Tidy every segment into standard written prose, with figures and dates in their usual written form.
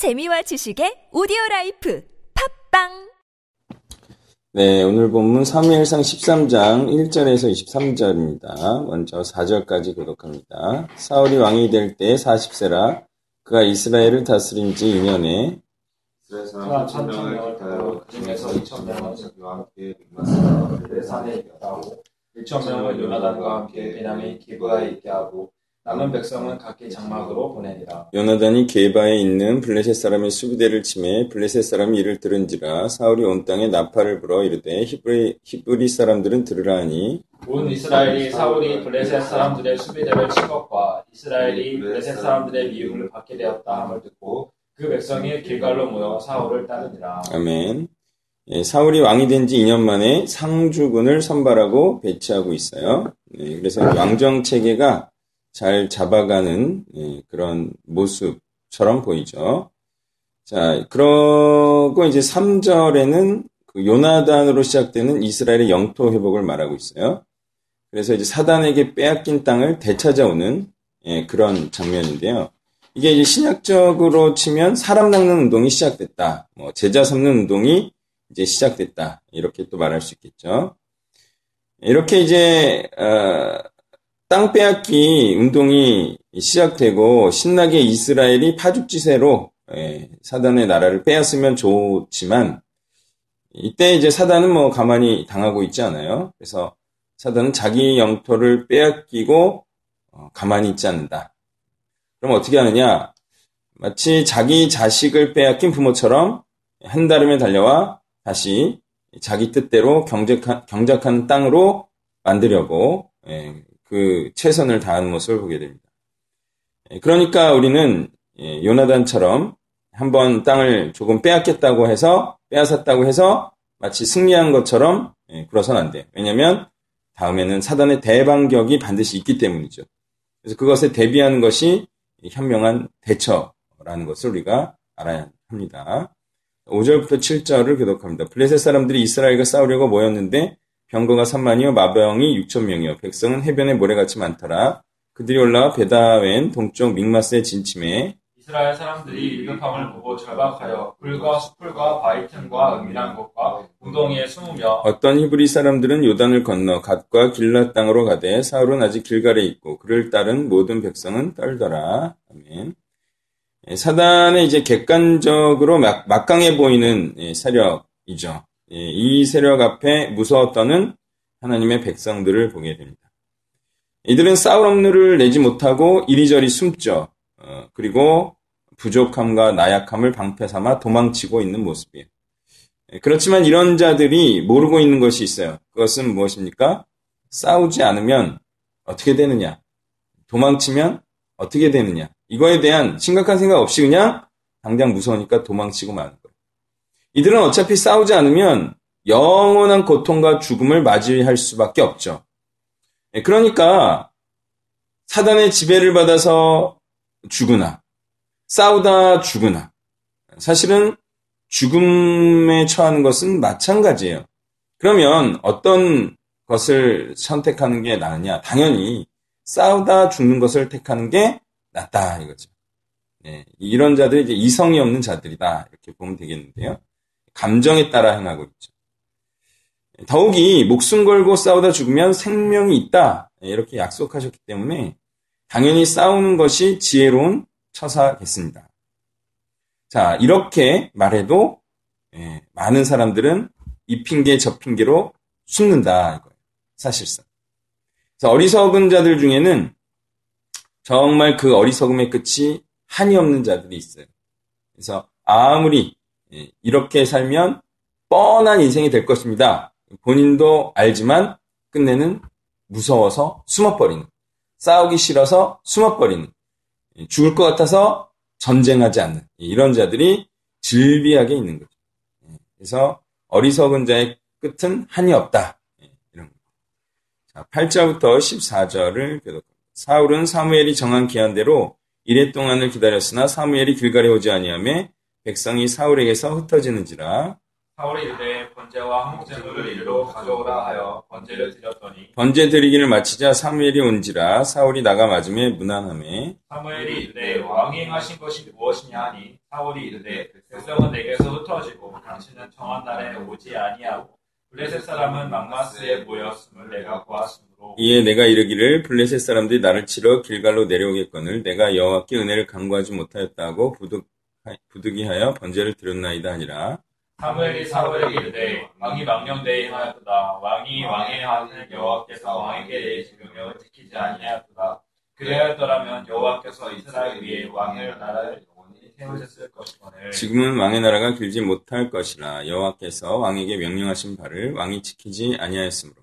재미와 지식의 오디오라이프 팝빵. 네, 오늘 본문 사무엘상 13장 1절에서 23절입니다. 먼저 4절까지 교독합니다. 사울이 왕이 될 때 40세라 그가 이스라엘을 다스린 지 2년에 이스라엘 사람 1000명을 다하고 그중에서 2000명은 자기와 함께 르마스의 산에 이겼다고 1000명을 요나단과 함께 베냐민 기브아에 있게 하고 남은 백성은 각기 장막으로 보내니라. 요나단이 게바에 있는 블레셋 사람의 수비대를 치매 블레셋 사람이 이를 들은지라 사울이 온 땅에 나팔을 불어 이르되 히브리 사람들은 들으라 하니 온 이스라엘이 사울이 블레셋 사람들의 수비대를 치것과 이스라엘이 블레셋 사람들의 미움을 받게 되었다 함을 듣고 그 백성이 길갈로 모여 사울을 따르니라. 아멘. 예, 사울이 왕이 된 지 2년 만에 상주군을 선발하고 배치하고 있어요. 예, 그래서 왕정 체계가 잘 잡아가는 그런 모습처럼 보이죠. 자, 그러고 이제 3절에는 그 요나단으로 시작되는 이스라엘의 영토 회복을 말하고 있어요. 그래서 이제 사단에게 빼앗긴 땅을 되찾아오는 그런 장면인데요. 이게 이제 신약적으로 치면 사람 낚는 운동이 시작됐다. 뭐 제자 삼는 운동이 이제 시작됐다. 이렇게 또 말할 수 있겠죠. 이렇게 이제 땅 빼앗기 운동이 시작되고 신나게 이스라엘이 파죽지세로 사단의 나라를 빼앗으면 좋지만 이때 이제 사단은 뭐 가만히 당하고 있지 않아요. 그래서 사단은 자기 영토를 빼앗기고 가만히 있지 않는다. 그럼 어떻게 하느냐? 마치 자기 자식을 빼앗긴 부모처럼 한다름에 달려와 다시 자기 뜻대로 경작한 땅으로 만들려고 그 최선을 다하는 모습을 보게 됩니다. 그러니까 우리는 요나단처럼 한번 땅을 조금 빼앗았다고 해서 마치 승리한 것처럼 그러선 안 돼요. 왜냐하면 다음에는 사단의 대반격이 반드시 있기 때문이죠. 그래서 그것에 대비하는 것이 현명한 대처라는 것을 우리가 알아야 합니다. 5절부터 7절을 교독합니다. 블레셋 사람들이 이스라엘과 싸우려고 모였는데 병거가 3만이요 마병이 6천명이요 백성은 해변에 모래같이 많더라. 그들이 올라와 베다웬 동쪽 믹마스에 진침해 이스라엘 사람들이 위급함을 보고 절박하여 굴과 수풀과 바위 틈과 은밀한 곳과 공동에 숨으며 어떤 히브리 사람들은 요단을 건너 갓과 길라 땅으로 가되 사울은 아직 길갈에 있고 그를 따른 모든 백성은 떨더라. 아멘. 사단의 이제 객관적으로 막강해 보이는 세력이죠. 이 세력 앞에 무서웠던 하나님의 백성들을 보게 됩니다. 이들은 싸울 업무를 내지 못하고 이리저리 숨죠. 그리고 부족함과 나약함을 방패삼아 도망치고 있는 모습이에요. 그렇지만 이런 자들이 모르고 있는 것이 있어요. 그것은 무엇입니까? 싸우지 않으면 어떻게 되느냐? 도망치면 어떻게 되느냐? 이거에 대한 심각한 생각 없이 그냥 당장 무서우니까 도망치고 마는 거예요. 이들은 어차피 싸우지 않으면 영원한 고통과 죽음을 맞이할 수밖에 없죠. 그러니까 사단의 지배를 받아서 죽으나 싸우다 죽으나 사실은 죽음에 처하는 것은 마찬가지예요. 그러면 어떤 것을 선택하는 게 나으냐? 당연히 싸우다 죽는 것을 택하는 게 낫다 이거죠. 이런 자들이 이제 이성이 없는 자들이다 이렇게 보면 되겠는데요. 감정에 따라 행하고 있죠. 더욱이 목숨 걸고 싸우다 죽으면 생명이 있다 이렇게 약속하셨기 때문에 당연히 싸우는 것이 지혜로운 처사겠습니다. 자, 이렇게 말해도 많은 사람들은 이 핑계 저 핑계로 숨는다 이거예요. 사실상. 그래서 어리석은 자들 중에는 정말 그 어리석음의 끝이 한이 없는 자들이 있어요. 그래서 아무리 이렇게 살면 뻔한 인생이 될 것입니다. 본인도 알지만 끝내는 무서워서 숨어버리는, 싸우기 싫어서 숨어버리는, 죽을 것 같아서 전쟁하지 않는 이런 자들이 질비하게 있는 거죠. 그래서 어리석은 자의 끝은 한이 없다. 이런 거. 자, 8절부터 14절을 교독합니다. 사울은 사무엘이 정한 기한대로 이레 동안을 기다렸으나 사무엘이 길갈에 오지 아니하며 백성이 사울에게서 흩어지는지라. 사울이 이르되 번제와 화목제물을 이리로 가져오라 하여 번제를 드렸더니 번제 드리기를 마치자 사무엘이 온지라 사울이 나가 맞으며 문안하매 사무엘이 이르되 왕이 행하신 것이 무엇이냐 하니 사울이 이르되 백성은 내게서 흩어지고 당신은 정한 날에 오지 아니하고 블레셋 사람은 막마스에 모였음을 내가 보았으므로 이에 내가 이르기를 블레셋 사람들이 나를 치러 길갈로 내려오겠거늘 내가 여호와께 은혜를 간구하지 못하였다 하고 부득이하여 번제를 드렸나이다 하니라. 사무엘이 사울에게 이르되 왕이 망령되이 하였도다. 왕이 왕의 하늘 여호와께서 왕에게 내리신 명령을 지키지 아니하였도다. 그리하였더라면 여호와께서 이스라엘 위에 왕의 나라를 영원히 세우셨을 것이거늘 지금은 왕의 나라가 길지 못할 것이라. 여호와께서 왕에게 명령하신 바를 왕이 지키지 아니하였으므로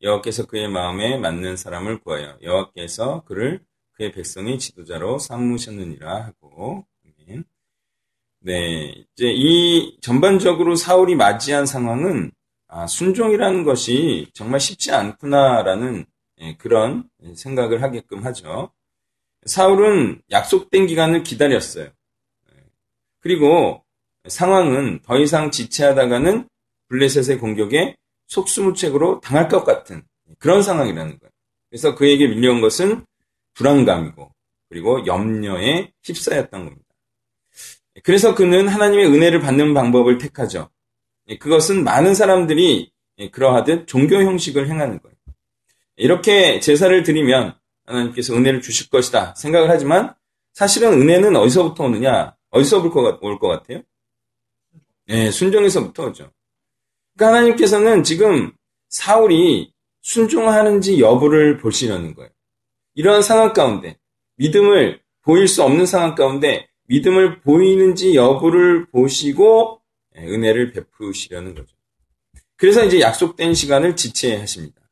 여호와께서 그의 마음에 맞는 사람을 구하여 여호와께서 그를 그의 백성의 지도자로 삼으셨느니라 하고. 네, 이제 이 전반적으로 사울이 맞이한 상황은 순종이라는 것이 정말 쉽지 않구나라는 그런 생각을 하게끔 하죠. 사울은 약속된 기간을 기다렸어요. 그리고 상황은 더 이상 지체하다가는 블레셋의 공격에 속수무책으로 당할 것 같은 그런 상황이라는 거예요. 그래서 그에게 밀려온 것은 불안감이고 그리고 염려에 휩싸였던 겁니다. 그래서 그는 하나님의 은혜를 받는 방법을 택하죠. 그것은 많은 사람들이 그러하듯 종교 형식을 행하는 거예요. 이렇게 제사를 드리면 하나님께서 은혜를 주실 것이다 생각을 하지만 사실은 은혜는 어디서부터 오느냐? 어디서부터 올 것 같아요? 네, 순종에서부터 오죠. 그러니까 하나님께서는 지금 사울이 순종하는지 여부를 보시려는 거예요. 이러한 상황 가운데 믿음을 보일 수 없는 상황 가운데 믿음을 보이는지 여부를 보시고 은혜를 베푸시려는 거죠. 그래서 이제 약속된 시간을 지체하십니다.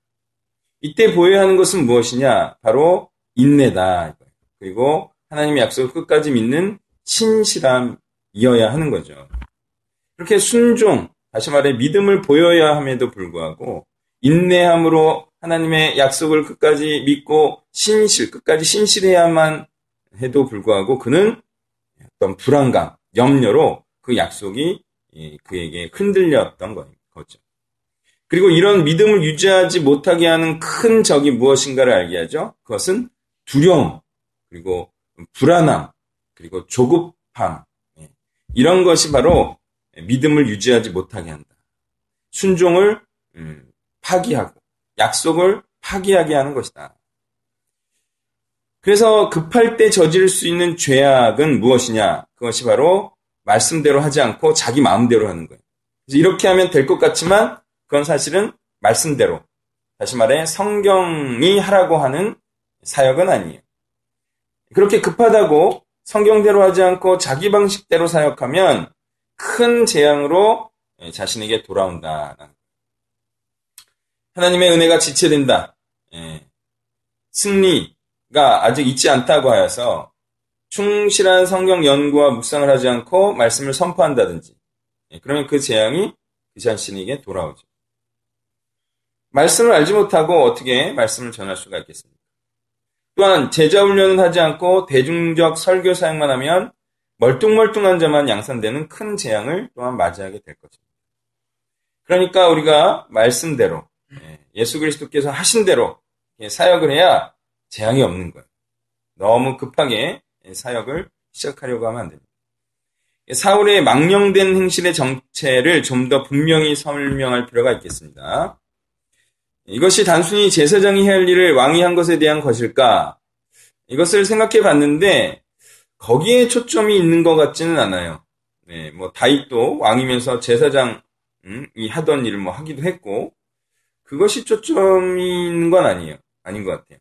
이때 보여야 하는 것은 무엇이냐? 바로 인내다. 그리고 하나님의 약속을 끝까지 믿는 신실함이어야 하는 거죠. 이렇게 순종, 다시 말해 믿음을 보여야 함에도 불구하고 인내함으로 하나님의 약속을 끝까지 믿고 끝까지 신실해야만 해도 불구하고 그는 어떤 불안감, 염려로 그 약속이 그에게 흔들렸던 거죠. 그리고 이런 믿음을 유지하지 못하게 하는 큰 적이 무엇인가를 알게 하죠. 그것은 두려움, 그리고 불안함, 그리고 조급함. 이런 것이 바로 믿음을 유지하지 못하게 한다. 순종을 파기하고 약속을 파기하게 하는 것이다. 그래서 급할 때 저지를 수 있는 죄악은 무엇이냐? 그것이 바로 말씀대로 하지 않고 자기 마음대로 하는 거예요. 그래서 이렇게 하면 될 것 같지만 그건 사실은 말씀대로, 다시 말해 성경이 하라고 하는 사역은 아니에요. 그렇게 급하다고 성경대로 하지 않고 자기 방식대로 사역하면 큰 재앙으로 자신에게 돌아온다. 하나님의 은혜가 지체된다. 승리가 아직 있지 않다고 하여서 충실한 성경 연구와 묵상을 하지 않고 말씀을 선포한다든지 그러면 그 재앙이 그 자신에게 돌아오죠. 말씀을 알지 못하고 어떻게 말씀을 전할 수가 있겠습니까? 또한 제자 훈련을 하지 않고 대중적 설교 사역만 하면 멀뚱멀뚱한 자만 양산되는 큰 재앙을 또한 맞이하게 될 것입니다. 그러니까 우리가 말씀대로 예수 그리스도께서 하신 대로 사역을 해야 재앙이 없는 거예요. 너무 급하게 사역을 시작하려고 하면 안 됩니다. 사울의 망령된 행실의 정체를 좀 더 분명히 설명할 필요가 있겠습니다. 이것이 단순히 제사장이 해야 할 일을 왕이 한 것에 대한 것일까? 이것을 생각해 봤는데 거기에 초점이 있는 것 같지는 않아요. 네, 다윗도 왕이면서 제사장이 하던 일을 하기도 했고 그것이 초점인 건 아니에요. 아닌 것 같아요.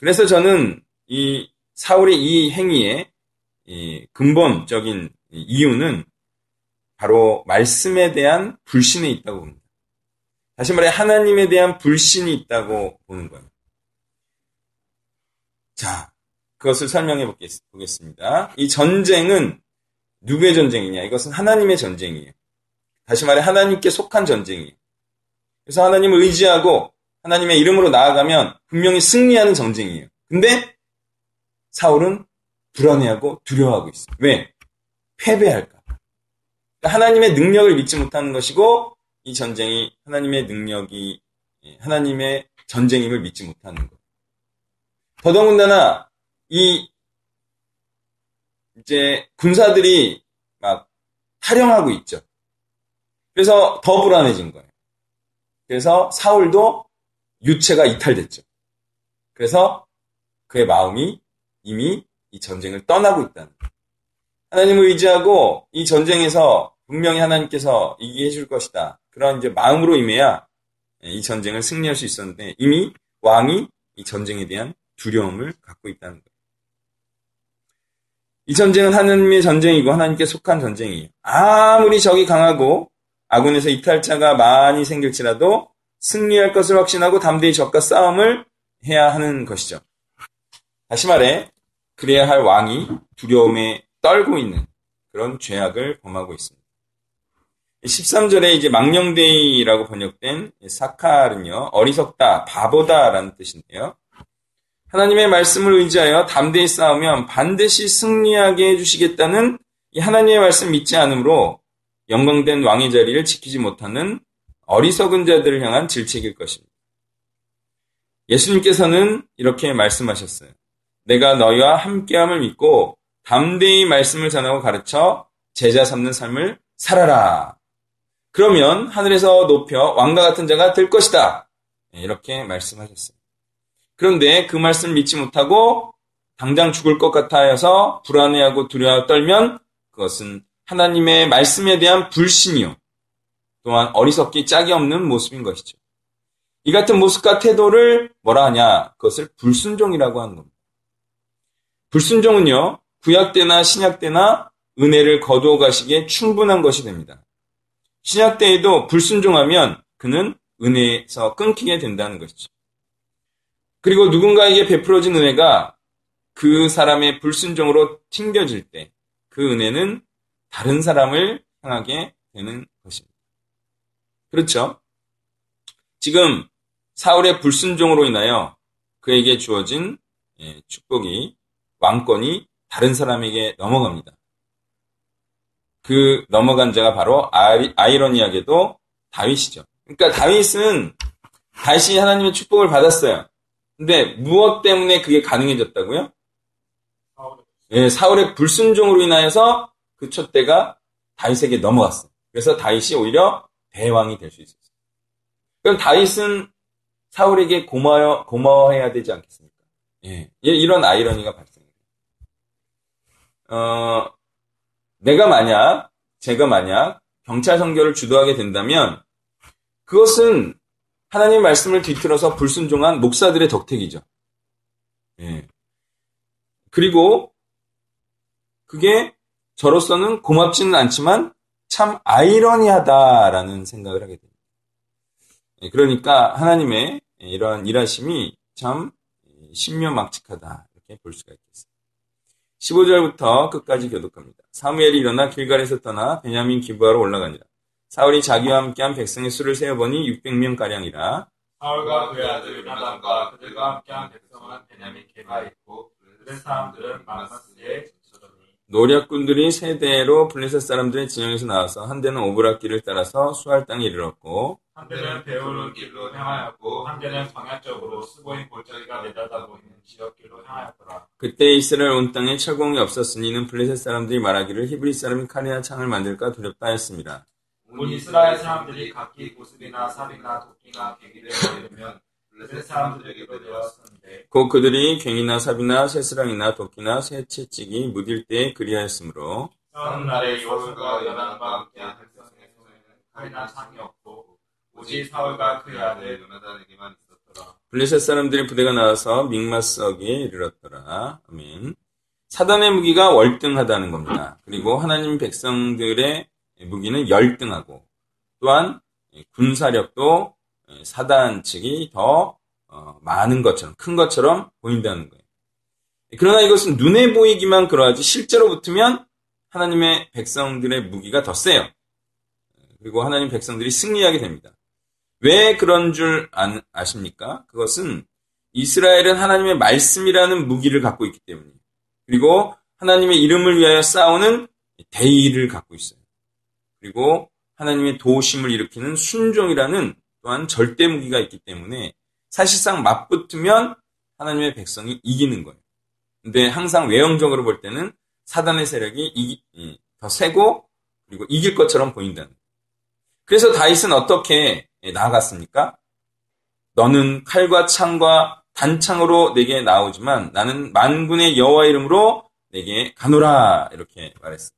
그래서 저는 이 사울의 이 행위의 이 근본적인 이유는 바로 말씀에 대한 불신에 있다고 봅니다. 다시 말해 하나님에 대한 불신이 있다고 보는 거예요. 자, 그것을 설명해 보겠습니다. 이 전쟁은 누구의 전쟁이냐? 이것은 하나님의 전쟁이에요. 다시 말해 하나님께 속한 전쟁이에요. 그래서 하나님을 의지하고 하나님의 이름으로 나아가면 분명히 승리하는 전쟁이에요. 근데 사울은 불안해하고 두려워하고 있어요. 왜? 패배할까? 하나님의 능력을 믿지 못하는 것이고 이 전쟁이 하나님의 능력이 하나님의 전쟁임을 믿지 못하는 것. 더더군다나 이 이제 군사들이 막 탈영하고 있죠. 그래서 더 불안해진 거예요. 그래서 사울도 유체가 이탈됐죠. 그래서 그의 마음이 이미 이 전쟁을 떠나고 있다는 거예요. 하나님을 의지하고 이 전쟁에서 분명히 하나님께서 이기게 해줄 것이다. 그런 이제 마음으로 임해야 이 전쟁을 승리할 수 있었는데 이미 왕이 이 전쟁에 대한 두려움을 갖고 있다는 거예요. 이 전쟁은 하나님의 전쟁이고 하나님께 속한 전쟁이에요. 아무리 적이 강하고 아군에서 이탈자가 많이 생길지라도 승리할 것을 확신하고 담대히 적과 싸움을 해야 하는 것이죠. 다시 말해 그래야 할 왕이 두려움에 떨고 있는 그런 죄악을 범하고 있습니다. 13절에 이제 망령되이라고 번역된 사칼은요, 어리석다, 바보다라는 뜻인데요. 하나님의 말씀을 의지하여 담대히 싸우면 반드시 승리하게 해주시겠다는 이 하나님의 말씀 믿지 않으므로 영광된 왕의 자리를 지키지 못하는 어리석은 자들을 향한 질책일 것입니다. 예수님께서는 이렇게 말씀하셨어요. 내가 너희와 함께함을 믿고 담대히 말씀을 전하고 가르쳐 제자 삼는 삶을 살아라. 그러면 하늘에서 높여 왕과 같은 자가 될 것이다. 이렇게 말씀하셨어요. 그런데 그 말씀을 믿지 못하고 당장 죽을 것 같아서 불안해하고 두려워 떨면 그것은 하나님의 말씀에 대한 불신이요. 또한 어리석기 짝이 없는 모습인 것이죠. 이 같은 모습과 태도를 뭐라 하냐? 그것을 불순종이라고 하는 겁니다. 불순종은요. 구약 때나 신약 때나 은혜를 거두어 가시기에 충분한 것이 됩니다. 신약 때에도 불순종하면 그는 은혜에서 끊기게 된다는 것이죠. 그리고 누군가에게 베풀어진 은혜가 그 사람의 불순종으로 튕겨질 때 그 은혜는 다른 사람을 향하게 되는 것입니다. 그렇죠? 지금 사울의 불순종으로 인하여 그에게 주어진 축복이, 왕권이 다른 사람에게 넘어갑니다. 그 넘어간 자가 바로 아이러니하게도 다윗이죠. 그러니까 다윗은 다시 하나님의 축복을 받았어요. 근데 무엇 때문에 그게 가능해졌다고요? 네, 사울의 불순종으로 인하여서 그 촛대가 다윗에게 넘어갔어요. 그래서 다윗이 오히려 대왕이 될 수 있었어요. 그럼 다윗은 사울에게 고마워해야 되지 않겠습니까? 예, 이런 아이러니가 발생해요. 제가 만약 경찰 선교를 주도하게 된다면 그것은 하나님 말씀을 뒤틀어서 불순종한 목사들의 덕택이죠. 예. 그리고 그게 저로서는 고맙지는 않지만 참 아이러니하다라는 생각을 하게 됩니다. 예, 그러니까 하나님의 이러한 일하심이 참 신묘막측하다 이렇게 볼 수가 있겠습니다. 15절부터 끝까지 교독합니다. 사무엘이 일어나 길갈에서 떠나 베냐민 기브아로 올라가니라. 사울이 자기와 함께한 백성의 수를 세어보니 600명가량이라. 사울과 그의 아들 요나단과 그들과 함께한 백성은 베냐민 기브아에 있고 그들의 사람들은 마나스에 저절히. 노략군들이 세 대로 블레셋 사람들의 진영에서 나와서 한 대는 오브라 길을 따라서 수할 땅에 이르렀고 한 대는 베올론 길로 향하였고 한 대는 방향적으로 스보인 골짜기가 내다다보고 있는 지역길로 향하였더라. 그때 이스라엘 온 땅에 철공이 없었으니 이는 블레셋 사람들이 말하기를 히브리 사람이 칼이나 창을 만들까 두렵다 했습니다. 온 이스라엘 사람들이 각기 고슬이나 삽이나 도끼나 갱이를 얻으면 블레셋 사람들에게로 내었었는데 곧 그들이 갱이나 삽이나 새스랑이나 도끼나 새채찍이 무딜 때에 그리하였으므로 싸우는 날에 여호수아가 요나단과 함께한 백성의 손에는 칼이나 창이 없고 오직 사울과 그의 아들 요나단에게만 있었더라. 블레셋 사람들의 부대가 나와서 믹마스역에 이르렀더라. 아멘. 사단의 무기가 월등하다는 겁니다. 그리고 하나님 백성들의 무기는 열등하고 또한 군사력도 사단 측이 더 많은 것처럼 큰 것처럼 보인다는 거예요. 그러나 이것은 눈에 보이기만 그러하지 실제로 붙으면 하나님의 백성들의 무기가 더 세요. 그리고 하나님 백성들이 승리하게 됩니다. 왜 그런 줄 아십니까? 그것은 이스라엘은 하나님의 말씀이라는 무기를 갖고 있기 때문이에요. 그리고 하나님의 이름을 위하여 싸우는 대의를 갖고 있어요. 그리고 하나님의 도우심을 일으키는 순종이라는 또한 절대 무기가 있기 때문에 사실상 맞붙으면 하나님의 백성이 이기는 거예요. 근데 항상 외형적으로 볼 때는 사단의 세력이 더 세고 그리고 이길 것처럼 보인다는 거예요. 그래서 다윗은 어떻게 나아갔습니까? 너는 칼과 창과 단창으로 내게 나오지만 나는 만군의 여호와 이름으로 내게 가노라 이렇게 말했습니다.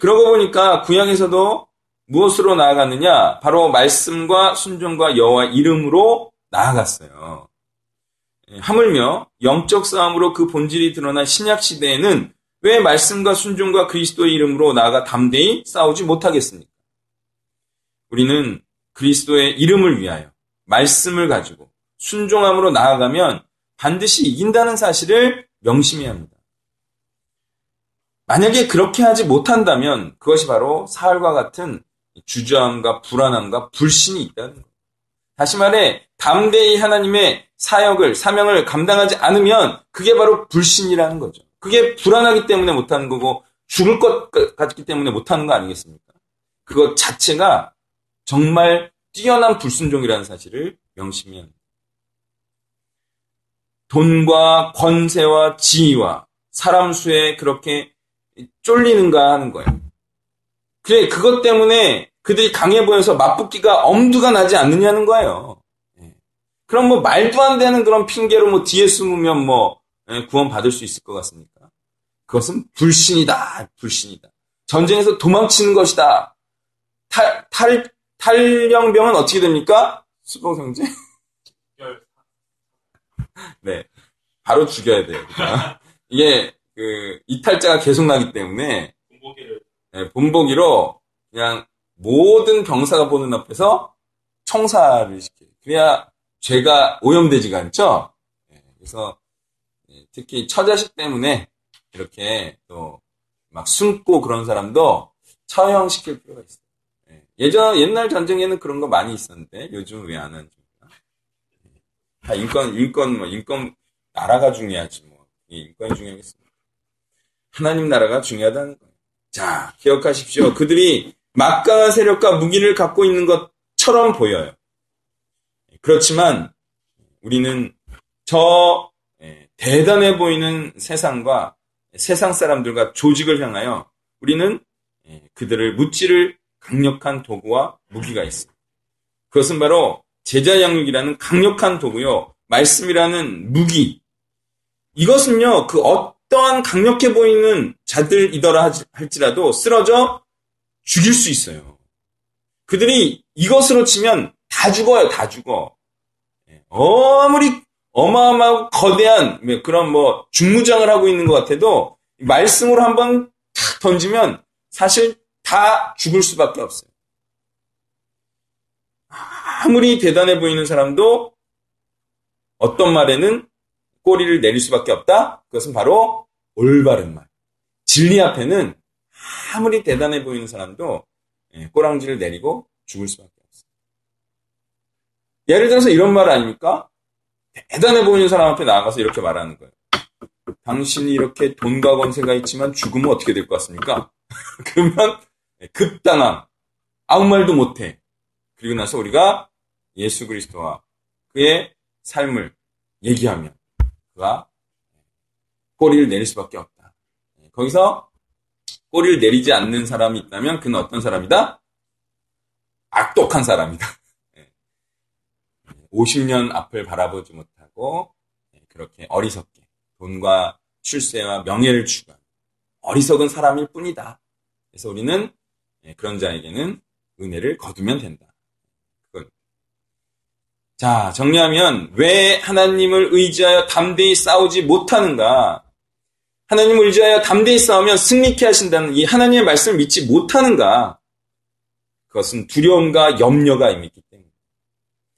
그러고 보니까 구약에서도 무엇으로 나아갔느냐? 바로 말씀과 순종과 여호와 이름으로 나아갔어요. 하물며 영적 싸움으로 그 본질이 드러난 신약 시대에는 왜 말씀과 순종과 그리스도의 이름으로 나아가 담대히 싸우지 못하겠습니까? 우리는 그리스도의 이름을 위하여 말씀을 가지고 순종함으로 나아가면 반드시 이긴다는 사실을 명심해야 합니다. 만약에 그렇게 하지 못한다면 그것이 바로 사울과 같은 주저함과 불안함과 불신이 있다는 거예요. 다시 말해 담대히 하나님의 사명을 감당하지 않으면 그게 바로 불신이라는 거죠. 그게 불안하기 때문에 못하는 거고 죽을 것 같기 때문에 못하는 거 아니겠습니까? 그것 자체가 정말 뛰어난 불순종이라는 사실을 명심해야 합니다. 돈과 권세와 지위와 사람 수에 그렇게 쫄리는가 하는 거예요. 그래, 그것 때문에 그들이 강해 보여서 맞붙기가 엄두가 나지 않느냐는 거예요. 그럼 말도 안 되는 그런 핑계로 뒤에 숨으면 구원받을 수 있을 것 같습니까? 그것은 불신이다. 전쟁에서 도망치는 것이다. 탈영병은 어떻게 됩니까? 수봉성제? 네. 바로 죽여야 돼요. 그러니까. 이게, 이탈자가 계속 나기 때문에, 본보기로, 그냥, 모든 병사가 보는 앞에서 청사를 시켜요. 그래야 죄가 오염되지가 않죠? 네. 그래서, 특히 처자식 때문에, 이렇게 또, 숨고 그런 사람도 처형시킬 필요가 있어요. 네. 옛날 전쟁에는 그런 거 많이 있었는데, 요즘 왜 안 하는지. 다 인권, 나라가 중요하지, 인권이 중요하겠습니다. 하나님 나라가 중요하다는 거예요. 자, 기억하십시오. 그들이 막강한 세력과 무기를 갖고 있는 것처럼 보여요. 그렇지만, 우리는 대단해 보이는 세상과 세상 사람들과 조직을 향하여 우리는 그들을 무찌를 강력한 도구와 무기가 있습니다. 그것은 바로 제자 양육이라는 강력한 도구요, 말씀이라는 무기. 이것은요, 그 어떠한 강력해 보이는 자들이더라 할지라도 쓰러져 죽일 수 있어요. 그들이 이것으로 치면 다 죽어요, 다 죽어. 아무리 어마어마하고 거대한 그런 중무장을 하고 있는 것 같아도 말씀으로 한번 탁 던지면 사실 다 죽을 수밖에 없어요. 아무리 대단해 보이는 사람도 어떤 말에는 꼬리를 내릴 수밖에 없다? 그것은 바로 올바른 말. 진리 앞에는 아무리 대단해 보이는 사람도 꼬랑지를 내리고 죽을 수밖에 없어요. 예를 들어서 이런 말 아닙니까? 대단해 보이는 사람 앞에 나아가서 이렇게 말하는 거예요. 당신이 이렇게 돈과 권세가 있지만 죽으면 어떻게 될 것 같습니까? 그러면 급당함, 아무 말도 못해. 그리고 나서 우리가 예수 그리스도와 그의 삶을 얘기하면 그가 꼬리를 내릴 수밖에 없다. 거기서 꼬리를 내리지 않는 사람이 있다면 그는 어떤 사람이다? 악독한 사람이다. 50년 앞을 바라보지 못하고 그렇게 어리석게 돈과 출세와 명예를 추구하는 어리석은 사람일 뿐이다. 그래서 우리는 그런 자에게는 은혜를 거두면 된다. 자, 정리하면 왜 하나님을 의지하여 담대히 싸우지 못하는가? 하나님을 의지하여 담대히 싸우면 승리케 하신다는 이 하나님의 말씀을 믿지 못하는가? 그것은 두려움과 염려가 있기 때문에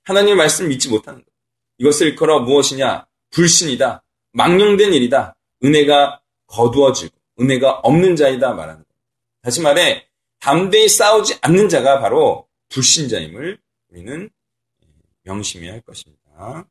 하나님의 말씀을 믿지 못하는 것. 이것을 일컬어 무엇이냐? 불신이다. 망령된 일이다. 은혜가 거두어지고 은혜가 없는 자이다 말하는 것. 다시 말해 담대히 싸우지 않는 자가 바로 불신자임을 우리는 명심해야 할 것입니다.